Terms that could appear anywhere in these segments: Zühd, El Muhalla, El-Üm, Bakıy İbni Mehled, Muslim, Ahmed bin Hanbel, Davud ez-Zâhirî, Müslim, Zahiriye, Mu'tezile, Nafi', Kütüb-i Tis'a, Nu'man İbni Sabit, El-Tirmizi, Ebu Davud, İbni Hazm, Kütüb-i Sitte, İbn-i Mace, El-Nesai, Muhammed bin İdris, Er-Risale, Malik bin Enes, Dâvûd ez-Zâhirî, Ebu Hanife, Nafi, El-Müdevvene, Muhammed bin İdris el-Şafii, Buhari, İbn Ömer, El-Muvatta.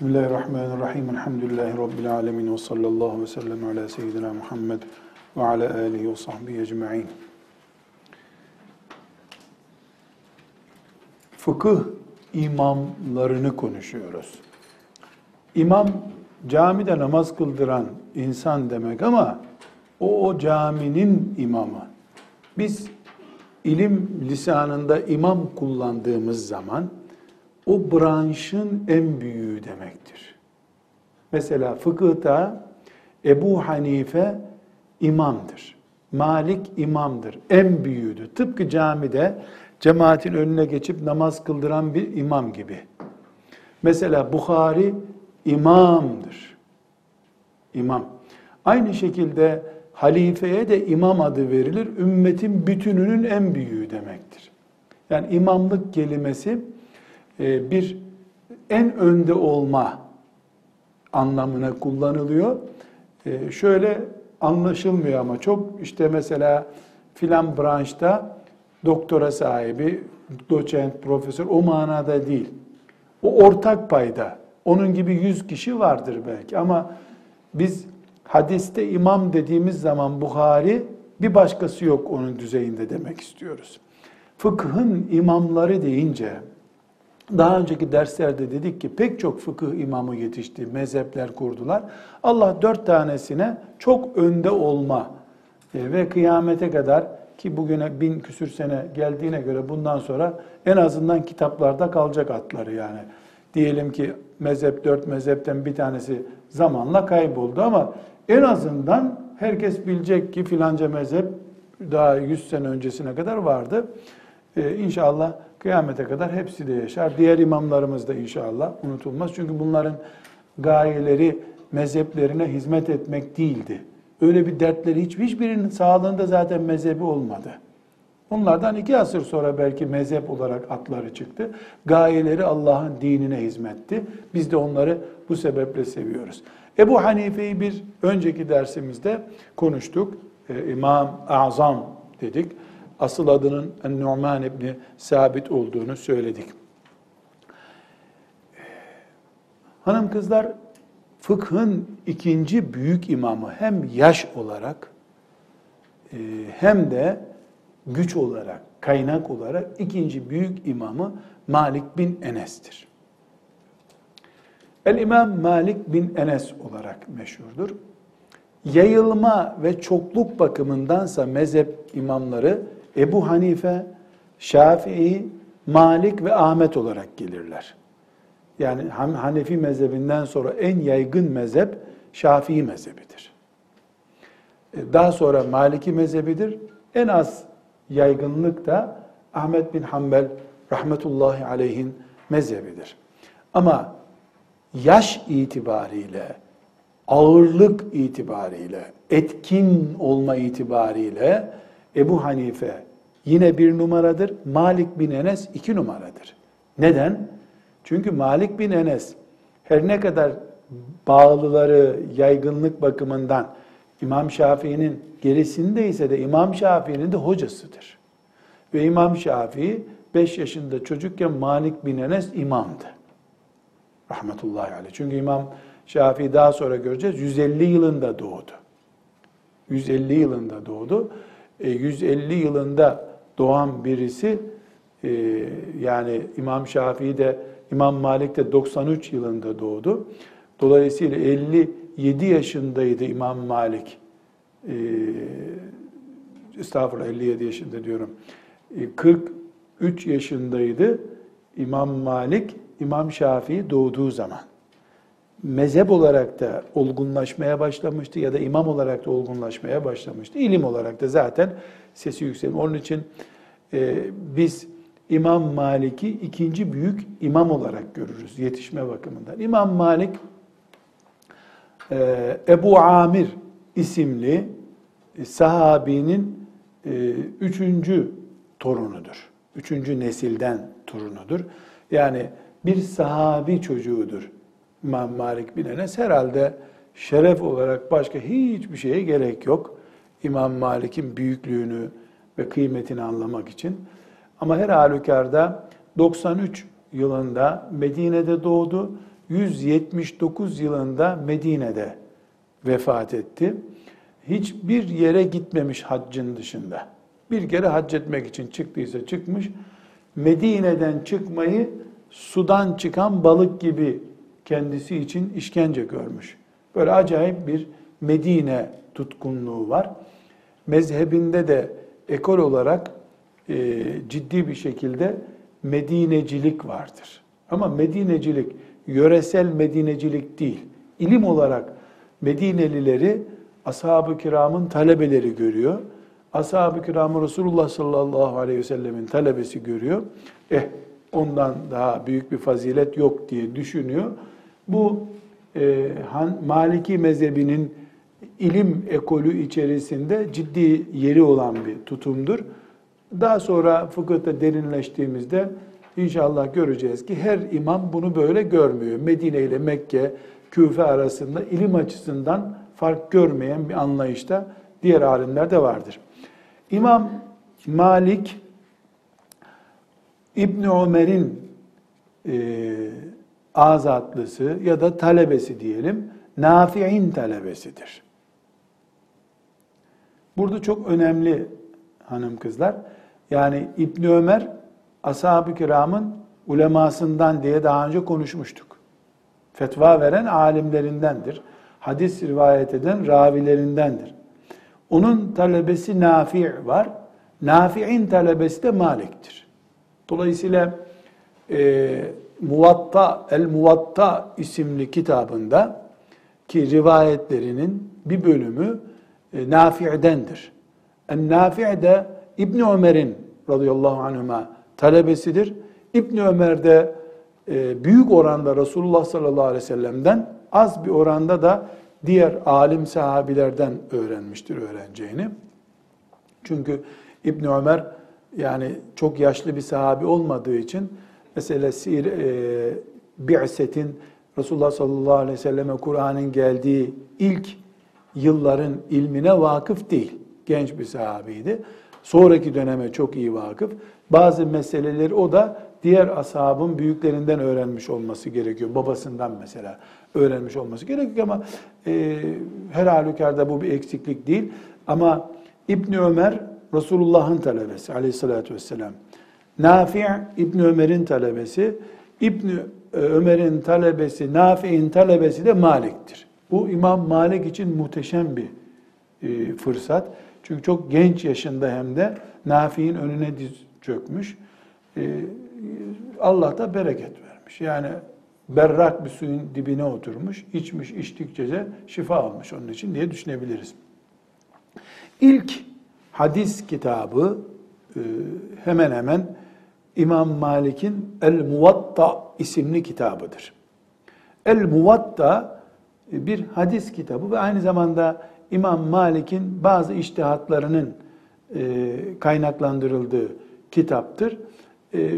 Bismillahirrahmanirrahim. Elhamdülillahi Rabbil alemin ve sallallahu ve sellem ala seyyidina Muhammed ve ala alihi ve sahbihi ecma'in. Fıkıh imamlarını konuşuyoruz. İmam, camide namaz kıldıran insan demek ama o caminin imamı. Biz ilim lisanında imam kullandığımız zaman o branşın en büyüğü demektir. Mesela fıkıhta Ebu Hanife imamdır. Malik imamdır. En büyüğüdür. Tıpkı camide cemaatin önüne geçip namaz kıldıran bir imam gibi. Mesela Buhari imamdır. İmam. Aynı şekilde halifeye de imam adı verilir. Ümmetin bütününün en büyüğü demektir. Yani imamlık kelimesi bir en önde olma anlamına kullanılıyor. Şöyle anlaşılmıyor ama çok mesela filan branşta doktora sahibi, doçent, profesör o manada değil. O ortak payda. Onun gibi 100 kişi vardır belki ama biz hadiste imam dediğimiz zaman Buhari bir başkası yok onun düzeyinde demek istiyoruz. Fıkhın imamları deyince daha önceki derslerde dedik ki pek çok fıkıh imamı yetişti, mezhepler kurdular. Allah 4 tanesine çok önde olma ve kıyamete kadar ki bugüne 1000 küsür sene geldiğine göre bundan sonra en azından kitaplarda kalacak adları yani. Diyelim ki mezhep 4 mezhepten bir tanesi zamanla kayboldu ama en azından herkes bilecek ki filanca mezhep daha 100 sene öncesine kadar vardı. İnşallah kıyamete kadar hepsi de yaşar. Diğer imamlarımız da inşallah unutulmaz. Çünkü bunların gayeleri mezheplerine hizmet etmek değildi. Öyle bir dertleri hiçbirinin sağlığında zaten mezhebi olmadı. Onlardan 2 asır sonra belki mezhep olarak adları çıktı. Gayeleri Allah'ın dinine hizmetti. Biz de onları bu sebeple seviyoruz. Ebu Hanife'yi bir önceki dersimizde konuştuk. İmam-ı Azam dedik. Asıl adının Nu'man İbni Sabit olduğunu söyledik. Hanım kızlar, fıkhın 2. büyük imamı hem yaş olarak hem de güç olarak, kaynak olarak 2. büyük imamı Malik bin Enes'tir. El-İmam Malik bin Enes olarak meşhurdur. Yayılma ve çokluk bakımındansa mezhep imamları Ebu Hanife, Şafii, Malik ve Ahmet olarak gelirler. Yani Hanefi mezhebinden sonra en yaygın mezhep Şafii mezhebidir. Daha sonra Maliki mezhebidir. En az yaygınlık da Ahmed bin Hanbel rahmetullahi aleyhin mezhebidir. Ama yaş itibariyle, ağırlık itibariyle, etkin olma itibariyle Ebu Hanife yine 1 numaradır. Malik bin Enes 2 numaradır. Neden? Çünü Malik bin Enes her ne kadar bağlıları yaygınlık bakımından İmam Şafii'nin gerisindeyse de İmam Şafii'nin de hocasıdır. Ve İmam Şafii 5 yaşında çocukken Malik bin Enes imamdı. Rahmetullahi aleyh. Çünkü İmam Şafii daha sonra göreceğiz 150 yılında doğdu. 150 yılında doğdu. 150 yılında doğan birisi yani İmam Şafii de İmam Malik de 93 yılında doğdu. Dolayısıyla 57 yaşındaydı İmam Malik. Estağfurullah 57 yaşında diyorum. 43 yaşındaydı İmam Malik, İmam Şafii doğduğu zaman. Mezhep olarak da olgunlaşmaya başlamıştı ya da imam olarak da olgunlaşmaya başlamıştı. İlim olarak da zaten sesi yükseldi. Onun için biz İmam Malik'i 2. büyük imam olarak görürüz yetişme bakımından. İmam Malik Ebu Amir isimli sahabinin 3. torunudur. 3. nesilden torunudur. Yani bir sahabi çocuğudur. İmam Malik bin Enes herhalde şeref olarak başka hiçbir şeye gerek yok. İmam Malik'in büyüklüğünü ve kıymetini anlamak için. Ama her halükarda 93 yılında Medine'de doğdu. 179 yılında Medine'de vefat etti. Hiçbir yere gitmemiş haccın dışında. Bir kere hac etmek için çıktıysa çıkmış. Medine'den çıkmayı sudan çıkan balık gibi kendisi için işkence görmüş. Böyle acayip bir Medine tutkunluğu var. Mezhebinde de ekol olarak ciddi bir şekilde Medinecilik vardır. Ama Medinecilik, yöresel Medinecilik değil. İlim olarak Medinelileri ashab-ı kiramın talebeleri görüyor. Ashab-ı kiramı Resulullah sallallahu aleyhi ve sellemin talebesi görüyor. Ondan daha büyük bir fazilet yok diye düşünüyor. Bu Maliki mezhebinin ilim ekolü içerisinde ciddi yeri olan bir tutumdur. Daha sonra fıkıhta derinleştiğimizde inşallah göreceğiz ki her imam bunu böyle görmüyor. Medine ile Mekke, Küfe arasında ilim açısından fark görmeyen bir anlayışta diğer alimler de vardır. İmam Malik, İbn Ömer'in azatlısı ya da talebesi diyelim, Nafi'in talebesidir. Burada çok önemli hanım kızlar. Yani İbn Ömer, ashab-ı kiramın ulemasından diye daha önce konuşmuştuk. Fetva veren alimlerindendir. Hadis rivayet eden ravilerindendir. Onun talebesi Nafi' var. Nafi'in talebesi de Malik'tir. Dolayısıyla El-Muvatta isimli kitabında ki rivayetlerinin bir bölümü Nafi'dendir. Nafi' de İbn Ömer'in radıyallahu anhuma talebesidir. İbn Ömer de büyük oranda Resulullah sallallahu aleyhi ve sellem'den, az bir oranda da diğer alim sahabilerden öğrenmiştir öğreneceğini. Çünkü İbn Ömer yani çok yaşlı bir sahabi olmadığı için mesela Bi'set'in Resulullah sallallahu aleyhi ve selleme Kur'an'ın geldiği ilk yılların ilmine vakıf değil. Genç bir sahabiydi. Sonraki döneme çok iyi vakıf. Bazı meseleleri o da diğer ashabın büyüklerinden öğrenmiş olması gerekiyor. Babasından mesela öğrenmiş olması gerekiyor ama her halükarda bu bir eksiklik değil. Ama İbn Ömer Resulullah'ın talebesi aleyhissalatü vesselam. Nafi' İbn Ömer'in talebesi, İbn Ömer'in talebesi, Nafi'in talebesi de Malik'tir. Bu İmam Malik için muhteşem bir fırsat. Çünkü çok genç yaşında hem de Nafi'in önüne diz çökmüş. Allah da bereket vermiş. Yani berrak bir suyun dibine oturmuş, içmiş, içtikçe de şifa almış onun için diye düşünebiliriz. İlk hadis kitabı hemen hemen İmam Malik'in El-Muvatta isimli kitabıdır. El-Muvatta bir hadis kitabı ve aynı zamanda İmam Malik'in bazı içtihatlarının kaynaklandırıldığı kitaptır.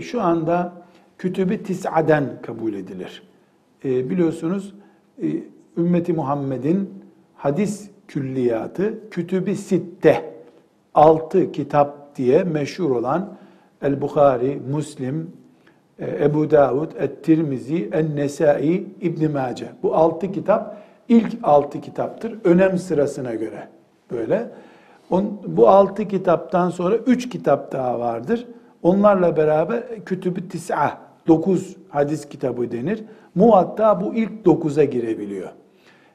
Şu anda Kütüb-i Tis'aden kabul edilir. Biliyorsunuz Ümmeti Muhammed'in hadis külliyatı Kütüb-i Sitte, 6 kitap diye meşhur olan El-Buhari, Muslim, Ebu Davud, El-Tirmizi, El-Nesai, İbn-i Mace. Bu 6 kitap ilk 6 kitaptır. Önem sırasına göre böyle. Bu 6 kitaptan sonra 3 kitap daha vardır. Onlarla beraber Kütüb-i Tis'a, 9 hadis kitabı denir. Muvatta bu ilk 9'a girebiliyor.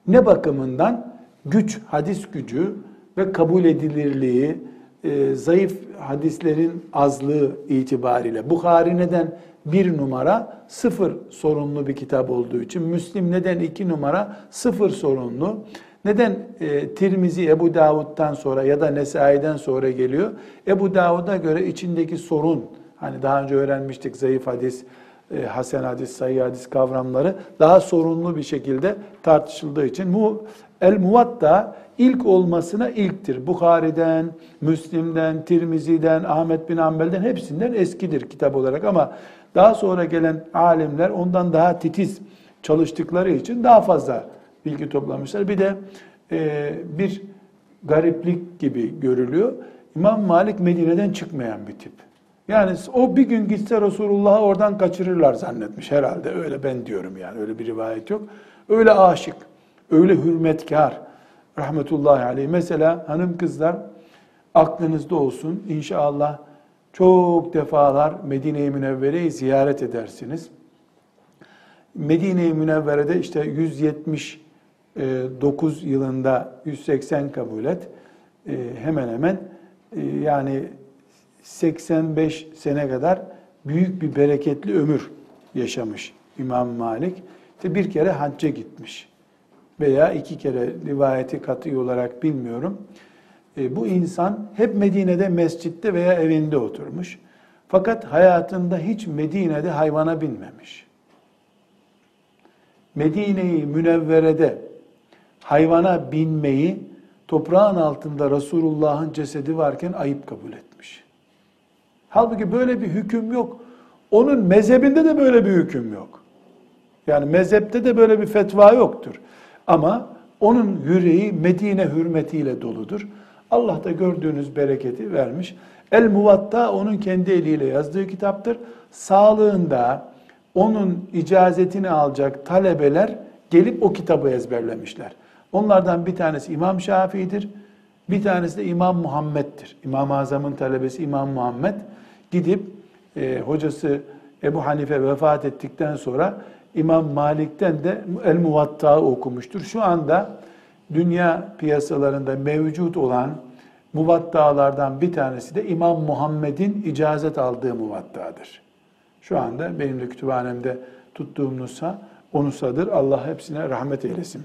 Ne bakımından? Güç, hadis gücü ve kabul edilirliği, zayıf hadislerin azlığı itibariyle. Buhari neden 1 numara? 0 sorunlu bir kitap olduğu için. Müslim neden 2 numara? 0 sorunlu. Neden Tirmizi Ebu Davud'dan sonra ya da Nesai'den sonra geliyor? Ebu Davud'a göre içindeki sorun, hani daha önce öğrenmiştik zayıf hadis, hasen hadis, sayı hadis kavramları daha sorunlu bir şekilde tartışıldığı için El-Muvatta ilk olmasına ilktir. Buhari'den, Müslim'den, Tirmizi'den, Ahmed bin Hanbel'den hepsinden eskidir kitap olarak ama daha sonra gelen alimler ondan daha titiz çalıştıkları için daha fazla bilgi toplamışlar. Bir de bir gariplik gibi görülüyor. İmam Malik Medine'den çıkmayan bir tip. Yani o bir gün gitse Resulullah'ı oradan kaçırırlar zannetmiş herhalde. Öyle ben diyorum yani, öyle bir rivayet yok. Öyle aşık, öyle hürmetkar. Rahmetullahi aleyh. Mesela hanım kızlar aklınızda olsun. İnşallah çok defalar Medine-i Münevvere'yi ziyaret edersiniz. Medine-i Münevvere'de işte 179 yılında 180 kabul et. Hemen hemen yani 85 sene kadar büyük bir bereketli ömür yaşamış İmam Malik. İşte bir kere hacca gitmiş veya iki kere, rivayeti kat'i olarak bilmiyorum. Bu insan hep Medine'de, mescitte veya evinde oturmuş. Fakat hayatında hiç Medine'de hayvana binmemiş. Medine-i Münevvere'de hayvana binmeyi toprağın altında Resulullah'ın cesedi varken ayıp kabul etmiş. Halbuki böyle bir hüküm yok. Onun mezhebinde de böyle bir hüküm yok. Yani mezhepte de böyle bir fetva yoktur. Ama onun yüreği Medine hürmetiyle doludur. Allah da gördüğünüz bereketi vermiş. El-Muvatta onun kendi eliyle yazdığı kitaptır. Sağlığında onun icazetini alacak talebeler gelip o kitabı ezberlemişler. Onlardan bir tanesi İmam Şafii'dir. Bir tanesi de İmam Muhammed'dir. İmam-ı Azam'ın talebesi İmam Muhammed gidip hocası Ebu Hanife vefat ettikten sonra İmam Malik'ten de El-Muvatta'yı okumuştur. Şu anda dünya piyasalarında mevcut olan muvattalardan bir tanesi de İmam Muhammed'in icazet aldığı muvattadır. Şu anda benim de kütüphanemde tuttuğum nusha, o nushadır. Allah hepsine rahmet eylesin.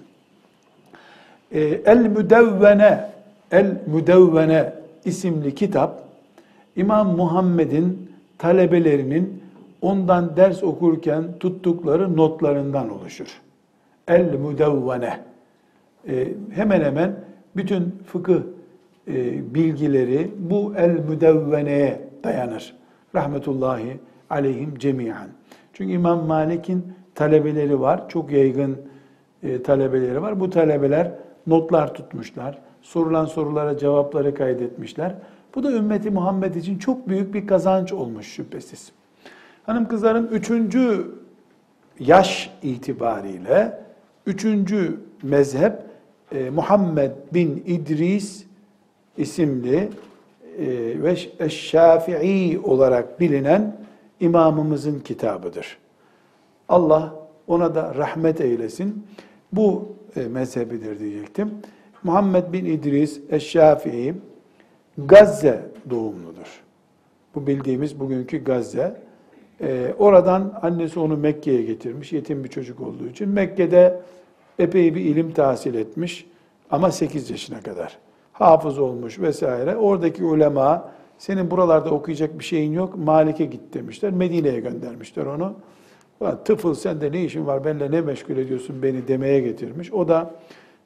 El-Müdevvene isimli kitap İmam Muhammed'in talebelerinin ondan ders okurken tuttukları notlarından oluşur. El-Müdevvene. Hemen hemen bütün fıkıh bilgileri bu El-Müdevvene'ye dayanır. Rahmetullahi aleyhim cemiyan. Çünkü İmam Malik'in talebeleri var. Çok yaygın talebeleri var. Bu talebeler notlar tutmuşlar. Sorulan sorulara cevapları kaydetmişler. Bu da ümmeti Muhammed için çok büyük bir kazanç olmuş şüphesiz. Hanım kızların 3. yaş itibariyle 3. mezhep Muhammed bin İdris isimli ve Şafii olarak bilinen imamımızın kitabıdır. Allah ona da rahmet eylesin. Bu mezhebidir diyecektim. Muhammed bin İdris el-Şafii Gazze doğumludur. Bu bildiğimiz bugünkü Gazze. Oradan annesi onu Mekke'ye getirmiş, yetim bir çocuk olduğu için. Mekke'de epey bir ilim tahsil etmiş ama 8 yaşına kadar. Hafız olmuş vesaire. Oradaki ulema, senin buralarda okuyacak bir şeyin yok, Malik'e git demişler. Medine'ye göndermişler onu. Tıfıl, sende ne işin var, benimle ne meşgul ediyorsun beni demeye getirmiş. O da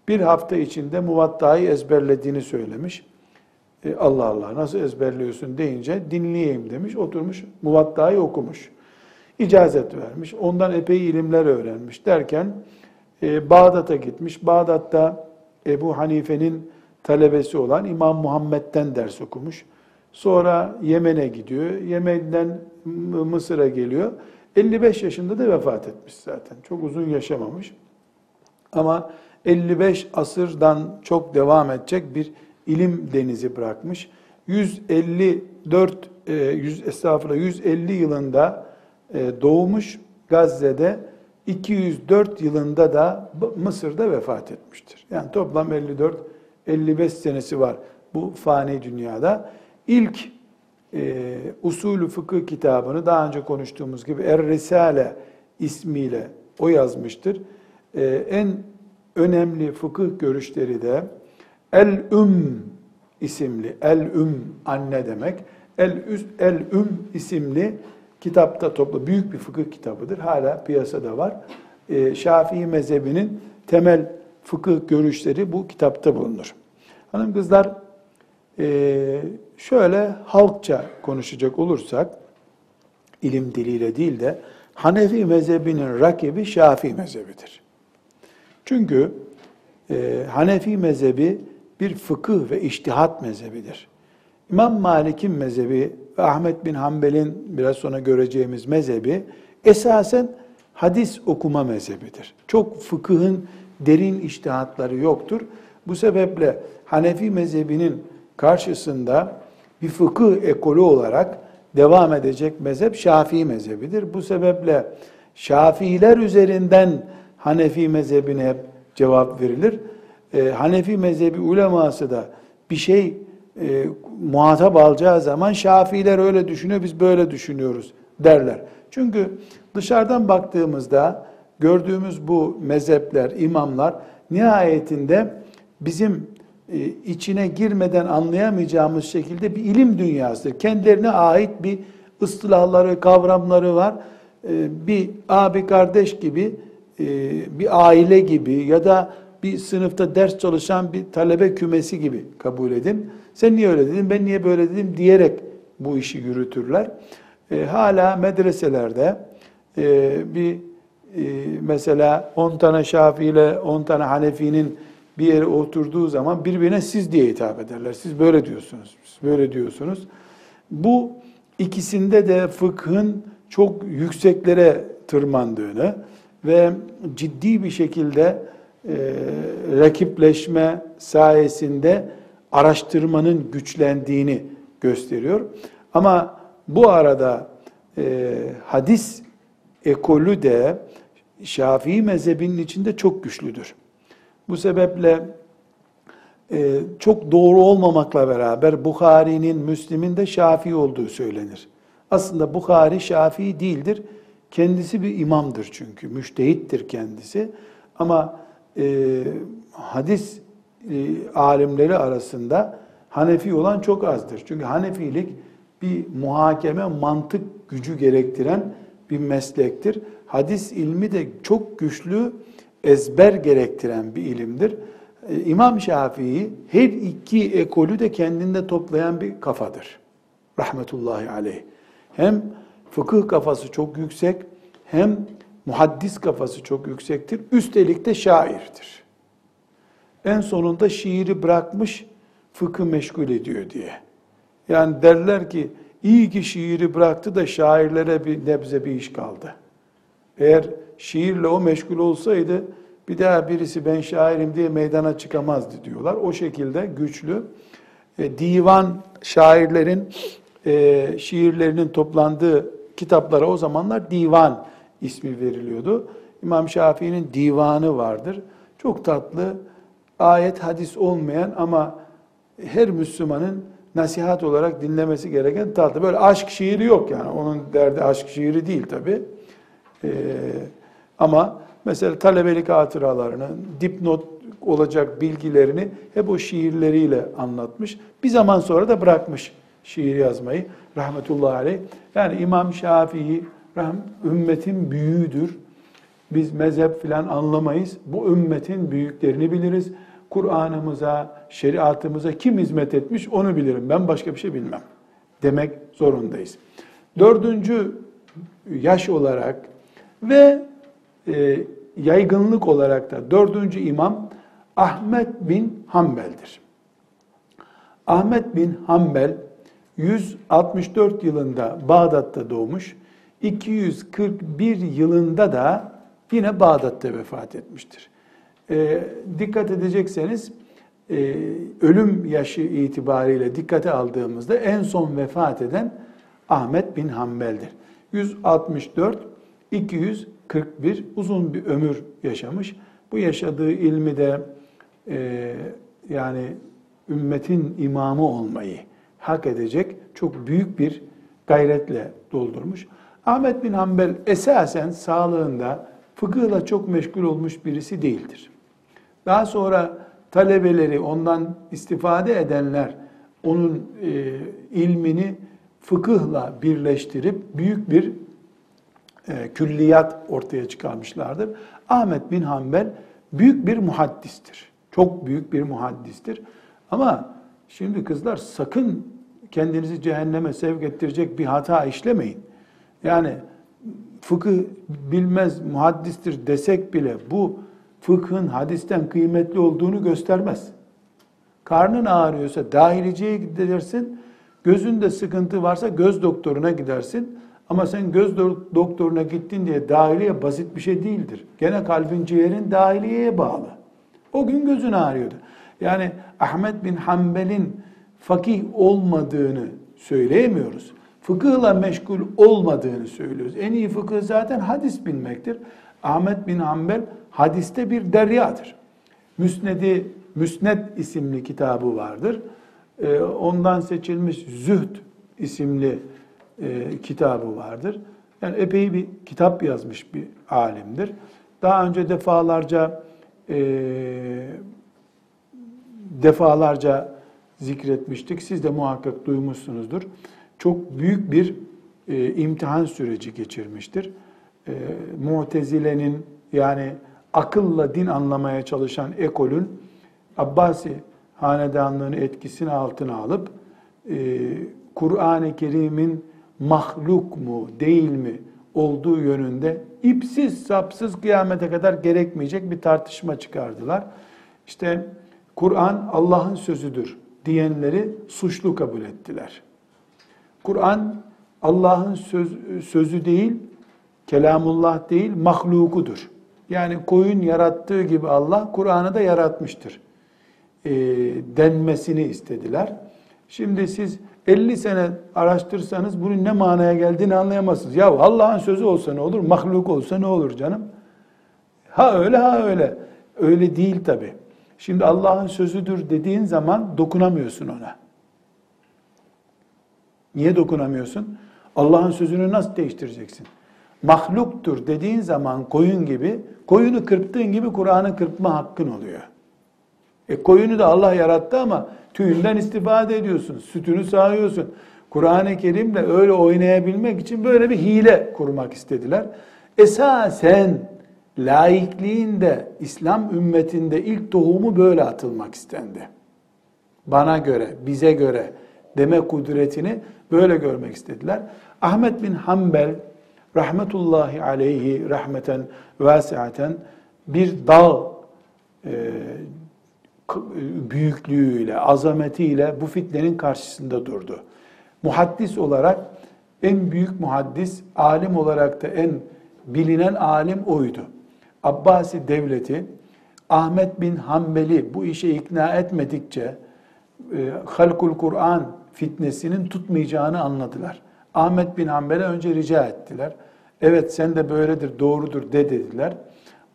bir hafta içinde Muvatta'yı ezberlediğini söylemiş. Allah Allah, nasıl ezberliyorsun deyince dinleyeyim demiş, oturmuş Muvatta'yı okumuş. İcazet vermiş, ondan epey ilimler öğrenmiş derken Bağdat'a gitmiş. Bağdat'ta Ebu Hanife'nin talebesi olan İmam Muhammed'den ders okumuş. Sonra Yemen'e gidiyor, Yemen'den Mısır'a geliyor. 55 yaşında da vefat etmiş zaten. Çok uzun yaşamamış. Ama 55 asırdan çok devam edecek bir ilim denizi bırakmış. 150 yılında doğmuş Gazze'de, 204 yılında da Mısır'da vefat etmiştir. Yani toplam 54-55 senesi var bu fani dünyada. İlk usulü fıkıh kitabını daha önce konuştuğumuz gibi Er-Risale ismiyle o yazmıştır. En önemli fıkıh görüşleri de El-Üm isimli, El-Üm anne demek, El-Üm isimli kitapta toplu büyük bir fıkıh kitabıdır. Hala piyasada var. Şafii mezhebinin temel fıkıh görüşleri bu kitapta bulunur. Hanım kızlar, şöyle halkça konuşacak olursak, ilim diliyle değil de, Hanefi mezhebinin rakibi Şafii mezhebidir. Çünkü Hanefi mezhebi bir fıkıh ve içtihat mezhebidir. İmam Malik'in mezhebi ve Ahmed bin Hanbel'in biraz sonra göreceğimiz mezhebi esasen hadis okuma mezhebidir. Çok fıkıhın derin içtihatları yoktur. Bu sebeple Hanefi mezhebinin karşısında bir fıkıh ekolü olarak devam edecek mezhep Şafii mezhebidir. Bu sebeple Şafiiler üzerinden Hanefi mezhebine hep cevap verilir. Hanefi mezhebi uleması da bir şey muhatap alacağı zaman Şafiiler öyle düşünüyor, biz böyle düşünüyoruz derler. Çünkü dışarıdan baktığımızda gördüğümüz bu mezhepler, imamlar nihayetinde bizim içine girmeden anlayamayacağımız şekilde bir ilim dünyasıdır. Kendilerine ait bir ıstılahları, kavramları var. Bir abi kardeş gibi, bir aile gibi ya da bir sınıfta ders çalışan bir talebe kümesi gibi kabul edin. Sen niye öyle dedin, ben niye böyle dedim diyerek bu işi yürütürler. Hala medreselerde mesela 10 tane Şafii ile 10 tane Hanefi'nin bir yere oturduğu zaman birbirine siz diye hitap ederler. Siz böyle diyorsunuz, siz böyle diyorsunuz. Bu ikisinde de fıkhın çok yükseklere tırmandığını ve ciddi bir şekilde rakipleşme sayesinde araştırmanın güçlendiğini gösteriyor. Ama bu arada hadis ekolü de Şafii mezhebinin içinde çok güçlüdür. Bu sebeple çok doğru olmamakla beraber Buhari'nin, Müslim'in de Şafii olduğu söylenir. Aslında Buhari Şafii değildir. Kendisi bir imamdır çünkü. Müştehittir kendisi. Ama hadis alimleri arasında Hanefi olan çok azdır. Çünkü Hanefilik bir muhakeme, mantık gücü gerektiren bir meslektir. Hadis ilmi de çok güçlü, ezber gerektiren bir ilimdir. İmam Şafii her iki ekolü de kendinde toplayan bir kafadır. Rahmetullahi aleyh. Hem fıkıh kafası çok yüksek, hem muhaddis kafası çok yüksektir. Üstelik de şairdir. En sonunda şiiri bırakmış, fıkı meşgul ediyor diye. Yani derler ki, iyi ki şiiri bıraktı da şairlere bir nebze bir iş kaldı. Eğer şiirle o meşgul olsaydı, bir daha birisi ben şairim diye meydana çıkamazdı diyorlar. O şekilde güçlü. Divan şairlerin şiirlerinin toplandığı kitaplara o zamanlar divan ismi veriliyordu. İmam Şafii'nin divanı vardır. Çok tatlı, ayet, hadis olmayan ama her Müslümanın nasihat olarak dinlemesi gereken tatlı. Böyle aşk şiiri yok yani. Onun derdi aşk şiiri değil tabii. Ama mesela talebelik hatıralarını, dipnot olacak bilgilerini hep o şiirleriyle anlatmış. Bir zaman sonra da bırakmış şiir yazmayı. Rahmetullahi aleyh. Yani İmam Şafii ümmetin büyüğüdür. Biz mezhep filan anlamayız. Bu ümmetin büyüklerini biliriz. Kur'an'ımıza, şeriatımıza kim hizmet etmiş onu bilirim. Ben başka bir şey bilmem demek zorundayız. 4. yaş olarak ve yaygınlık olarak da 4. imam Ahmed bin Hanbel'dir. Ahmed bin Hanbel 164 yılında Bağdat'ta doğmuş, 241 yılında da yine Bağdat'ta vefat etmiştir. Dikkat edecekseniz ölüm yaşı itibariyle dikkate aldığımızda en son vefat eden Ahmed bin Hanbel'dir. 164-241 uzun bir ömür yaşamış. Bu yaşadığı ilmi de yani ümmetin imamı olmayı hak edecek çok büyük bir gayretle doldurmuş. Ahmed bin Hanbel esasen sağlığında fıkıhla çok meşgul olmuş birisi değildir. Daha sonra talebeleri, ondan istifade edenler onun ilmini fıkıhla birleştirip büyük bir külliyat ortaya çıkarmışlardır. Ahmed bin Hanbel büyük bir muhaddistir. Çok büyük bir muhaddistir. Ama şimdi kızlar sakın kendinizi cehenneme sevk ettirecek bir hata işlemeyin. Yani fıkıh bilmez, muhaddistir desek bile bu fıkhın hadisten kıymetli olduğunu göstermez. Karnın ağrıyorsa dahiliciye gidersin, Gözünde sıkıntı varsa göz doktoruna gidersin. Ama sen göz doktoruna gittin diye dahiliye basit bir şey değildir. Gene kalbin, ciğerin dahiliyeye bağlı. O gün gözün ağrıyordu. Yani Ahmed bin Hanbel'in fakih olmadığını söyleyemiyoruz. Fıkıhla meşgul olmadığını söylüyoruz. En iyi fıkıh zaten hadis bilmektir. Ahmed bin Hanbel hadiste bir deryadır. Müsned isimli kitabı vardır. Ondan seçilmiş Zühd isimli kitabı vardır. Yani epey bir kitap yazmış bir alimdir. Daha önce defalarca zikretmiştik. Siz de muhakkak duymuşsunuzdur. Çok büyük bir imtihan süreci geçirmiştir. Mu'tezile'nin, yani akılla din anlamaya çalışan ekolün Abbasi hanedanlığını etkisini altına alıp Kur'an-ı Kerim'in mahluk mu değil mi olduğu yönünde ipsiz sapsız kıyamete kadar gerekmeyecek bir tartışma çıkardılar. İşte Kur'an Allah'ın sözüdür diyenleri suçlu kabul ettiler. Kur'an Allah'ın sözü değil, kelamullah değil, mahlukudur. Yani koyun yarattığı gibi Allah Kur'an'ı da yaratmıştır denmesini istediler. Şimdi siz 50 sene araştırsanız bunun ne manaya geldiğini anlayamazsınız. Ya Allah'ın sözü olsa ne olur, mahluk olsa ne olur canım? Ha öyle. Öyle değil tabii. Şimdi Allah'ın sözüdür dediğin zaman dokunamıyorsun ona. Niye dokunamıyorsun? Allah'ın sözünü nasıl değiştireceksin? Mahluktur dediğin zaman koyun gibi, koyunu kırptığın gibi Kur'an'ı kırpma hakkın oluyor. Koyunu da Allah yarattı ama tüyünden istifade ediyorsun, sütünü sağıyorsun. Kur'an-ı Kerim'le öyle oynayabilmek için böyle bir hile kurmak istediler. Esasen laikliğin de İslam ümmetinde ilk tohumu böyle atılmak istendi. Bana göre, bize göre deme kudretini böyle görmek istediler. Ahmed bin Hanbel rahmetullahi aleyhi rahmeten vasiaten bir dağ büyüklüğüyle, azametiyle bu fitnenin karşısında durdu. Muhaddis olarak en büyük muhaddis, alim olarak da en bilinen alim oydu. Abbasi devleti Ahmed bin Hanbel'i bu işe ikna etmedikçe Halkul Kur'an fitnesinin tutmayacağını anladılar. Ahmed bin Hanbel'e önce rica ettiler. Evet sen de böyledir, doğrudur de dediler.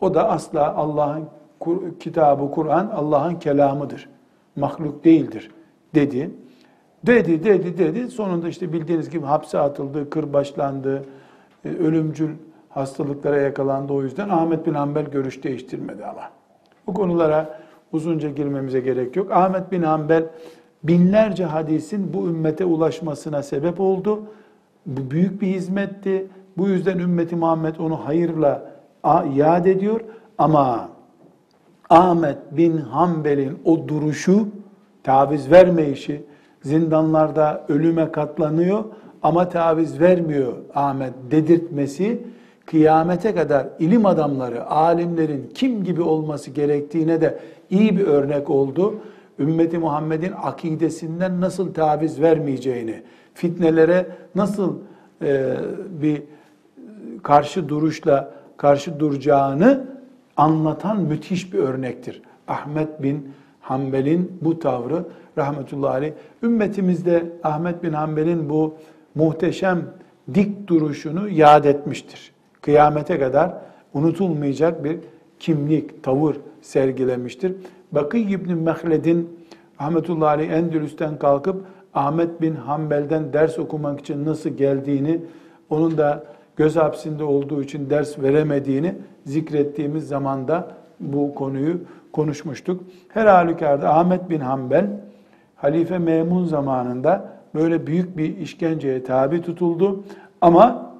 O da asla Allah'ın kitabı Kur'an Allah'ın kelamıdır. Mahluk değildir dedi. Dedi. Sonunda işte bildiğiniz gibi hapse atıldı, kırbaçlandı, ölümcül hastalıklara yakalandı. O yüzden Ahmed bin Hanbel görüş değiştirmedi ama. Bu konulara uzunca girmemize gerek yok. Ahmed bin Hanbel binlerce hadisin bu ümmete ulaşmasına sebep oldu. Bu büyük bir hizmetti. Bu yüzden ümmeti Muhammed onu hayırla yad ediyor. Ama Ahmed bin Hanbel'in o duruşu, taviz vermeyişi, zindanlarda ölüme katlanıyor ama taviz vermiyor Ahmed dedirtmesi, kıyamete kadar ilim adamları, alimlerin kim gibi olması gerektiğine de iyi bir örnek oldu. Ümmeti Muhammed'in akidesinden nasıl taviz vermeyeceğini, fitnelere nasıl bir karşı duruşla karşı duracağını anlatan müthiş bir örnektir. Ahmed bin Hanbel'in bu tavrı rahmetullahi aleyh. Ümmetimizde Ahmed bin Hanbel'in bu muhteşem dik duruşunu yad etmiştir. Kıyamete kadar unutulmayacak bir kimlik, tavır sergilemiştir. Bakıy İbni Mehled'in rahmetullahi aleyh Endülüs'ten kalkıp Ahmed bin Hanbel'den ders okumak için nasıl geldiğini, onun da göz hapsinde olduğu için ders veremediğini zikrettiğimiz zaman da bu konuyu konuşmuştuk. Her halükarda Ahmed bin Hanbel Halife Memun zamanında böyle büyük bir işkenceye tabi tutuldu ama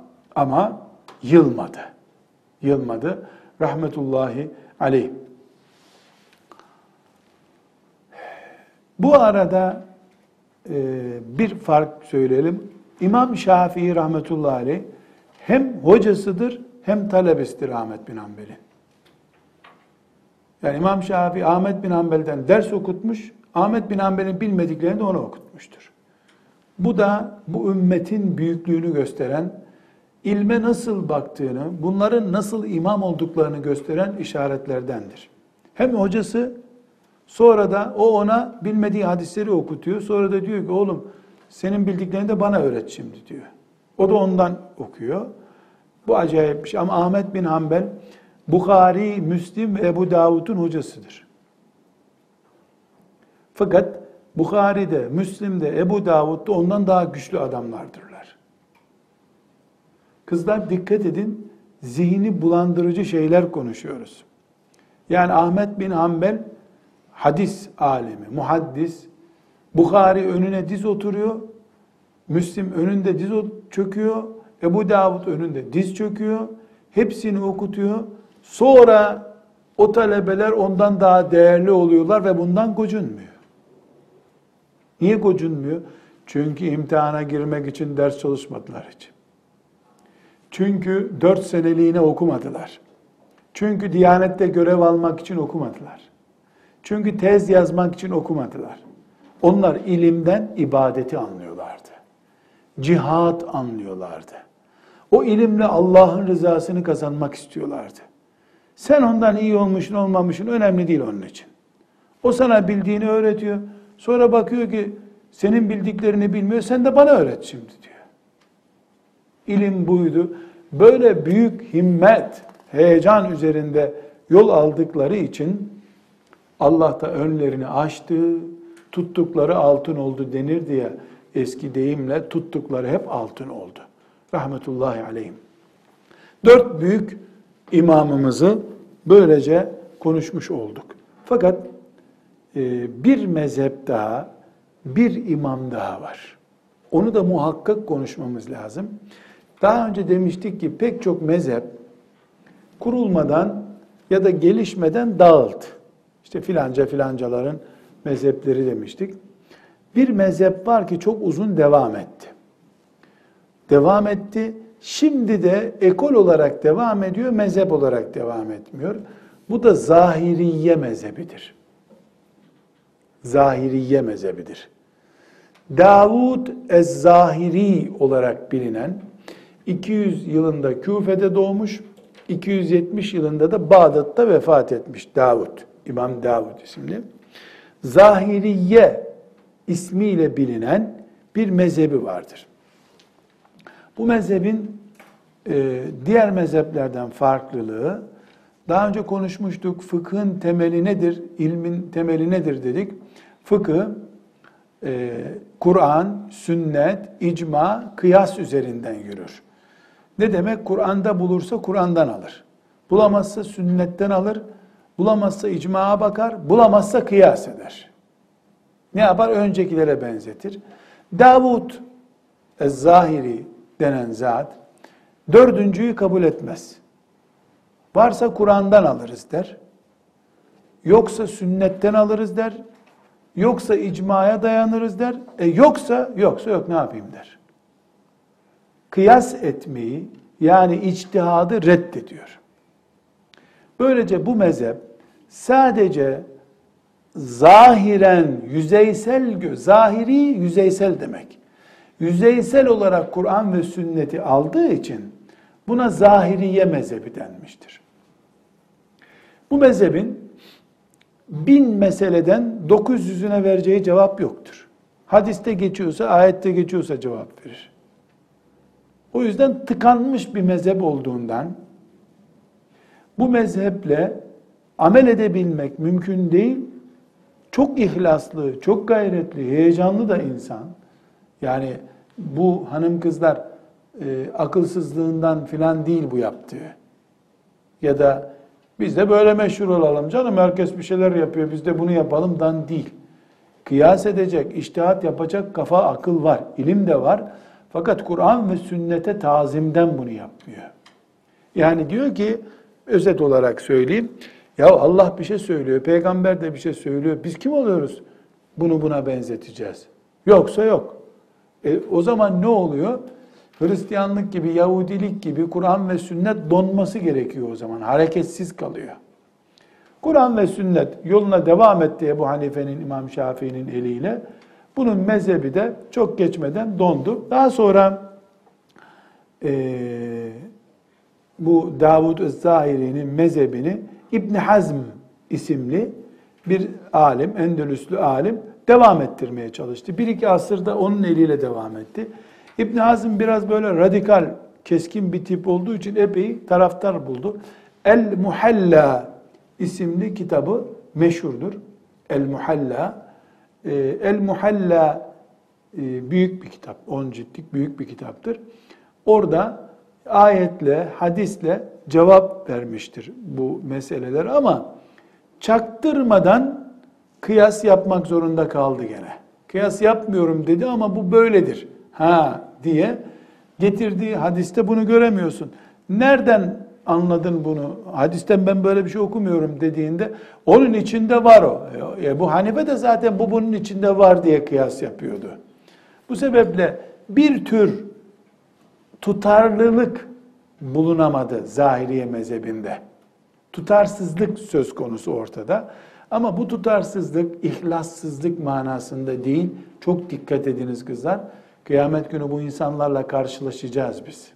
yılmadı. Rahmetullahi aleyh. Bu arada bir fark söyleyelim. İmam Şafii rahmetullahi aleyh hem hocasıdır hem talebesidir Ahmed bin Hanbel'in. Yani İmam Şafii Ahmed bin Hanbel'den ders okutmuş, Ahmed bin Hanbel'in bilmediklerini de ona okutmuştur. Bu da bu ümmetin büyüklüğünü gösteren, ilme nasıl baktığını, bunların nasıl imam olduklarını gösteren işaretlerdendir. Hem hocası, sonra da o ona bilmediği hadisleri okutuyor. Sonra da diyor ki oğlum senin bildiklerini de bana öğret şimdi diyor. O da ondan okuyor. Bu acayip bir şey. Ama Ahmed bin Hanbel, Buhari, Müslim ve Ebu Davud'un hocasıdır. Fakat Buhari'de, Müslim'de, Ebu Davud'da ondan daha güçlü adamlardırlar. Kızlar dikkat edin, zihni bulandırıcı şeyler konuşuyoruz. Yani Ahmed bin Hanbel hadis alimi, muhaddis. Buhari önüne diz oturuyor, Müslim önünde diz çöküyor, Ebu Davud önünde diz çöküyor, hepsini okutuyor. Sonra o talebeler ondan daha değerli oluyorlar ve bundan gocunmuyor. Niye gocunmuyor? Çünkü imtihana girmek için ders çalışmadılar hiç. Çünkü 4 seneliğine okumadılar. Çünkü Diyanet'te görev almak için okumadılar. Çünkü tez yazmak için okumadılar. Onlar ilimden ibadeti anlıyorlardı. Cihat anlıyorlardı. O ilimle Allah'ın rızasını kazanmak istiyorlardı. Sen ondan iyi olmuşsun olmamışsın önemli değil onun için. O sana bildiğini öğretiyor. Sonra bakıyor ki senin bildiklerini bilmiyor, sen de bana öğret şimdi diyor. İlim buydu. Böyle büyük himmet, heyecan üzerinde yol aldıkları için Allah da önlerini açtı, tuttukları altın oldu denir diye eski deyimle tuttukları hep altın oldu. Rahmetullahi aleyhim. 4 büyük imamımızı böylece konuşmuş olduk. Fakat bir mezhep daha, bir imam daha var. Onu da muhakkak konuşmamız lazım. Daha önce demiştik ki pek çok mezhep kurulmadan ya da gelişmeden dağıldı. İşte filanca filancaların mezhepleri demiştik. Bir mezhep var ki çok uzun devam etti. Devam etti. Şimdi de ekol olarak devam ediyor, mezhep olarak devam etmiyor. Bu da Zahiriye mezhebidir. Zahiriye mezhebidir. Dâvûd ez-Zâhirî olarak bilinen, 200 yılında Küfe'de doğmuş, 270 yılında da Bağdat'ta vefat etmiş Davud, İmam Davud isimli. Zahiriye ismiyle bilinen bir mezhebi vardır. Bu mezhebin diğer mezheplerden farklılığı, daha önce konuşmuştuk, fıkhın temeli nedir, ilmin temeli nedir dedik. Fıkhı, Kur'an, sünnet, icma, kıyas üzerinden yürür. Ne demek? Kur'an'da bulursa Kur'an'dan alır. Bulamazsa sünnetten alır. Bulamazsa icmaya bakar. Bulamazsa kıyas eder. Ne yapar? Öncekilere benzetir. Davud ez-Zâhirî denen zat 4.'yü kabul etmez. Varsa Kur'an'dan alırız der. Yoksa sünnetten alırız der. Yoksa icmaya dayanırız der. Yoksa yok ne yapayım der. Kıyas etmeyi yani içtihadı reddediyor. Böylece bu mezhep sadece zahiren, yüzeysel, zahiri yüzeysel demek. Yüzeysel olarak Kur'an ve sünneti aldığı için buna Zahiriye mezhebi denmiştir. Bu mezhebin 1000 meseleden 900'üne vereceği cevap yoktur. Hadiste geçiyorsa, ayette geçiyorsa cevap verir. O yüzden tıkanmış bir mezhep olduğundan bu mezheple amel edebilmek mümkün değil. Çok ihlaslı, çok gayretli, heyecanlı da insan. Yani bu hanım kızlar akılsızlığından filan değil bu yaptığı. Ya da biz de böyle meşhur olalım canım, herkes bir şeyler yapıyor, biz de bunu yapalımdan değil. Kıyas edecek, içtihat yapacak kafa, akıl var, ilim de var. Fakat Kur'an ve sünnete tazimden bunu yapmıyor. Yani diyor ki, özet olarak söyleyeyim, ya Allah bir şey söylüyor, peygamber de bir şey söylüyor, biz kim oluyoruz? Bunu buna benzeteceğiz. Yoksa yok. O zaman ne oluyor? Hristiyanlık gibi, Yahudilik gibi Kur'an ve sünnet donması gerekiyor o zaman. Hareketsiz kalıyor. Kur'an ve sünnet yoluna devam etti Ebu Hanife'nin, İmam Şafii'nin eliyle. Bunun mezhebi de çok geçmeden dondu. Daha sonra bu Dâvûd ez-Zâhirî'nin mezhebini İbni Hazm isimli bir alim, Endülüslü alim devam ettirmeye çalıştı. Bir iki asırda onun eliyle devam etti. İbn Hazm biraz böyle radikal, keskin bir tip olduğu için epey taraftar buldu. El Muhalla isimli kitabı meşhurdur. El Muhalla. El Muhalla büyük bir kitap. 10 ciltlik büyük bir kitaptır. Orada ayetle, hadisle cevap vermiştir bu meseleler ama çaktırmadan kıyas yapmak zorunda kaldı gene. Kıyas yapmıyorum dedi ama bu böyledir. Ha diye getirdiği hadiste bunu göremiyorsun. Nereden anladın bunu? Hadisten ben böyle bir şey okumuyorum dediğinde onun içinde var o. Ebu Hanife de zaten bu bunun içinde var diye kıyas yapıyordu. Bu sebeple bir tür tutarlılık bulunamadı Zahiriye mezhebinde. Tutarsızlık söz konusu ortada. Ama bu tutarsızlık, ihlassızlık manasında değil. Çok dikkat ediniz kızlar. Kıyamet günü bu insanlarla karşılaşacağız biz.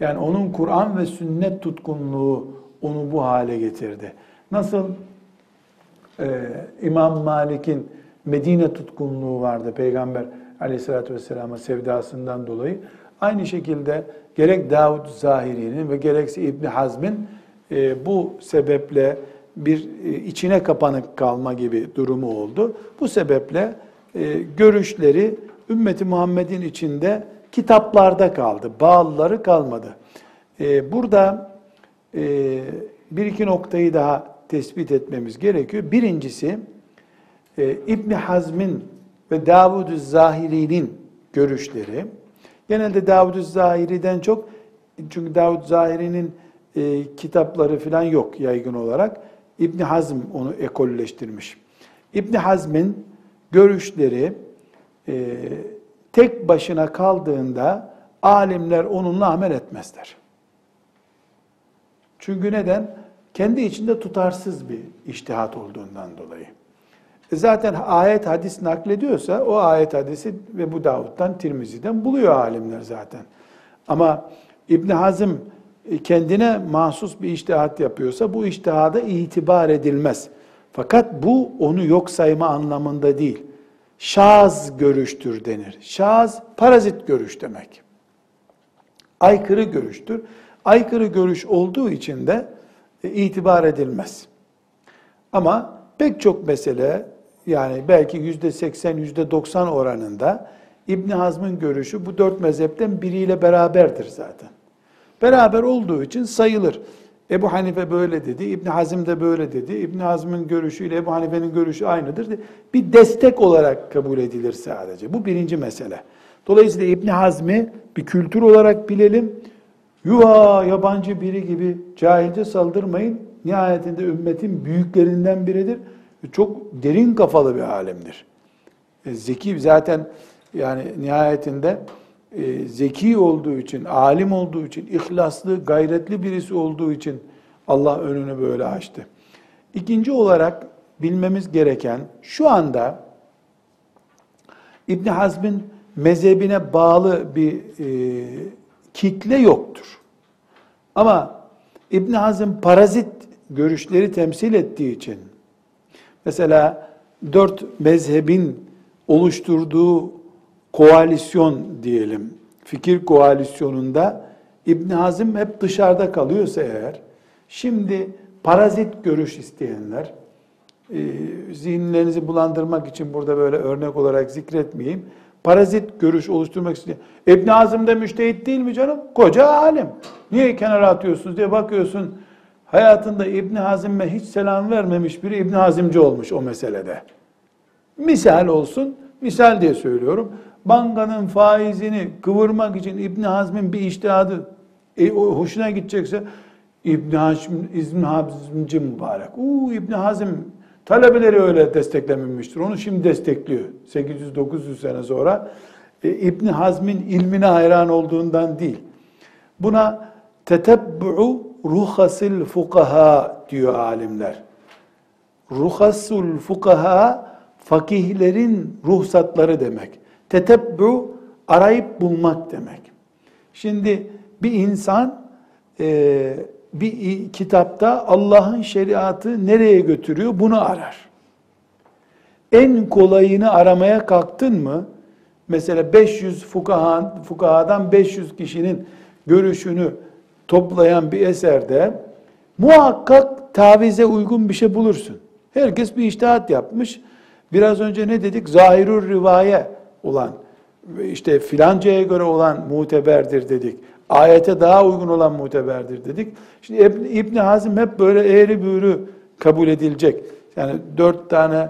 Yani onun Kur'an ve sünnet tutkunluğu onu bu hale getirdi. Nasıl İmam Malik'in Medine tutkunluğu vardı Peygamber aleyhissalatü vesselam'a sevdasından dolayı. Aynı şekilde gerek Dâvûd Zahiri'nin ve gerekse İbni Hazm'in bu sebeple bir içine kapanık kalma gibi durumu oldu. Bu sebeple görüşleri ümmeti Muhammed'in içinde kitaplarda kaldı. Bağlıları kalmadı. Burada bir iki noktayı daha tespit etmemiz gerekiyor. Birincisi İbni Hazm'in ve Dâvûd ez-Zâhirî'nin görüşleri. Genelde Dâvûd ez-Zâhirî'den çok, çünkü Dâvûd ez-Zâhirî'nin kitapları falan yok yaygın olarak. İbni Hazm onu ekolleştirmiş. İbni Hazm'in görüşleri tek başına kaldığında alimler onunla amel etmezler. Çünkü neden? Kendi içinde tutarsız bir içtihat olduğundan dolayı. Zaten ayet hadis naklediyorsa o ayet hadisi ve bu Davud'dan, Tirmizi'den buluyor alimler zaten. Ama İbn Hazm kendine mahsus bir içtihat yapıyorsa bu içtihada itibar edilmez. Fakat bu onu yok sayma anlamında değil. Şaz görüştür denir. Şaz, parazit görüş demek. Aykırı görüştür. Aykırı görüş olduğu için de itibar edilmez. Ama pek çok mesele, yani belki %80, %90 oranında İbn Hazm'ın görüşü bu dört mezhepten biriyle beraberdir zaten. Beraber olduğu için sayılır. Ebu Hanife böyle dedi, İbn Hazm de böyle dedi, İbn Hazm'ın görüşüyle Ebu Hanife'nin görüşü aynıdır. Bir destek olarak kabul edilir sadece. Bu birinci mesele. Dolayısıyla İbn Hazm'i bir kültür olarak bilelim. Yuva yabancı biri gibi cahilce saldırmayın. Nihayetinde ümmetin büyüklerinden biridir. Çok derin kafalı bir alimdir. Zeki zaten, yani nihayetinde zeki olduğu için, alim olduğu için, ihlaslı, gayretli birisi olduğu için Allah önünü böyle açtı. İkinci olarak bilmemiz gereken, şu anda İbn Hazm'in mezhebine bağlı bir kitle yoktur. Ama İbn Hazm parazit görüşleri temsil ettiği için, mesela dört mezhebin oluşturduğu koalisyon diyelim, fikir koalisyonunda İbn Hazm hep dışarıda kalıyorsa eğer, şimdi parazit görüş isteyenler, zihinlerinizi bulandırmak için burada böyle örnek olarak zikretmeyeyim, parazit görüş oluşturmak isteyen, İbn Hazm da müştehit değil mi canım? Koca alim. Niye kenara atıyorsunuz diye bakıyorsun, hayatında İbn Hazm'e hiç selam vermemiş biri İbn Hazm'ci olmuş o meselede. Misal olsun, misal diye söylüyorum. Bankanın faizini kıvırmak için İbn Hazm'in bir içtihadı hoşuna gidecekse İbn Hazm'ci mübarek. İbn Hazm talebeleri öyle desteklememiştir. Onu şimdi destekliyor. 800-900 sene sonra İbn Hazm'in ilmine hayran olduğundan değil. Buna tetebbu'u ruhasil fukaha diyor alimler. Ruhasul fukaha fakihlerin ruhsatları demek. Tetebbu, arayıp bulmak demek. Şimdi bir insan bir kitapta Allah'ın şeriatı nereye götürüyor? Bunu arar. En kolayını aramaya kalktın mı? Mesela 500 fukahadan 500 kişinin görüşünü toplayan bir eserde muhakkak tavize uygun bir şey bulursun. Herkes bir içtihat yapmış. Biraz önce ne dedik? Zahirur rivaye olan, işte filancaya göre olan muteberdir dedik. Ayete daha uygun olan muteberdir dedik. Şimdi İbni Hazm hep böyle eğri büğrü kabul edilecek. Yani 4 tane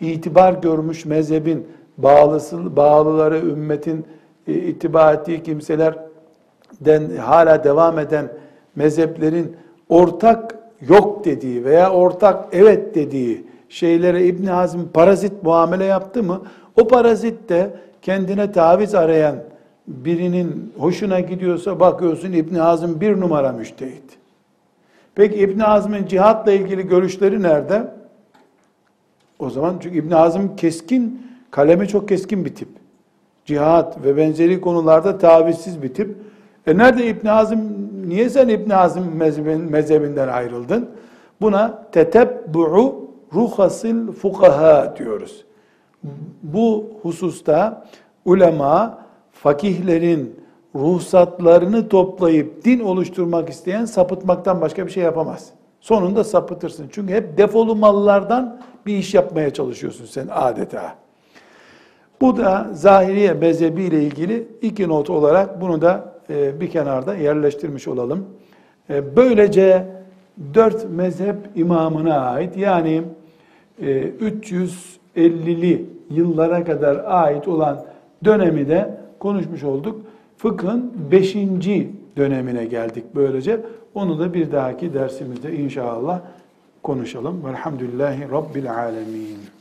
itibar görmüş mezhebin bağlıları, ümmetin itibar ettiği kimselerden hala devam eden mezheplerin ortak yok dediği veya ortak evet dediği şeylere İbni Hazm parazit muamele yaptı mı, o parazit de kendine taviz arayan birinin hoşuna gidiyorsa bakıyorsun İbni Hazm bir numara müştehit. Peki İbni Hazm'ın cihatla ilgili görüşleri nerede? O zaman çünkü İbni Hazm keskin, kalemi çok keskin bir tip. Cihat ve benzeri konularda tavizsiz bir tip. Nerede İbn Hazm? Niye sen İbn Hazm mezhebinden ayrıldın? Buna tetebbu'u ruhasil fukaha diyoruz. Bu hususta ulema, fakihlerin ruhsatlarını toplayıp din oluşturmak isteyen sapıtmaktan başka bir şey yapamaz. Sonunda sapıtırsın. Çünkü hep defolu mallardan bir iş yapmaya çalışıyorsun sen adeta. Bu da Zahiriye mezhebi ile ilgili 2 not olarak bunu da bir kenarda yerleştirmiş olalım. Böylece 4 mezhep imamına ait, yani 350'li yıllara kadar ait olan dönemi de konuşmuş olduk. Fıkhın 5. dönemine geldik böylece. Onu da bir dahaki dersimizde inşallah konuşalım. Velhamdülillahi Rabbil alemin.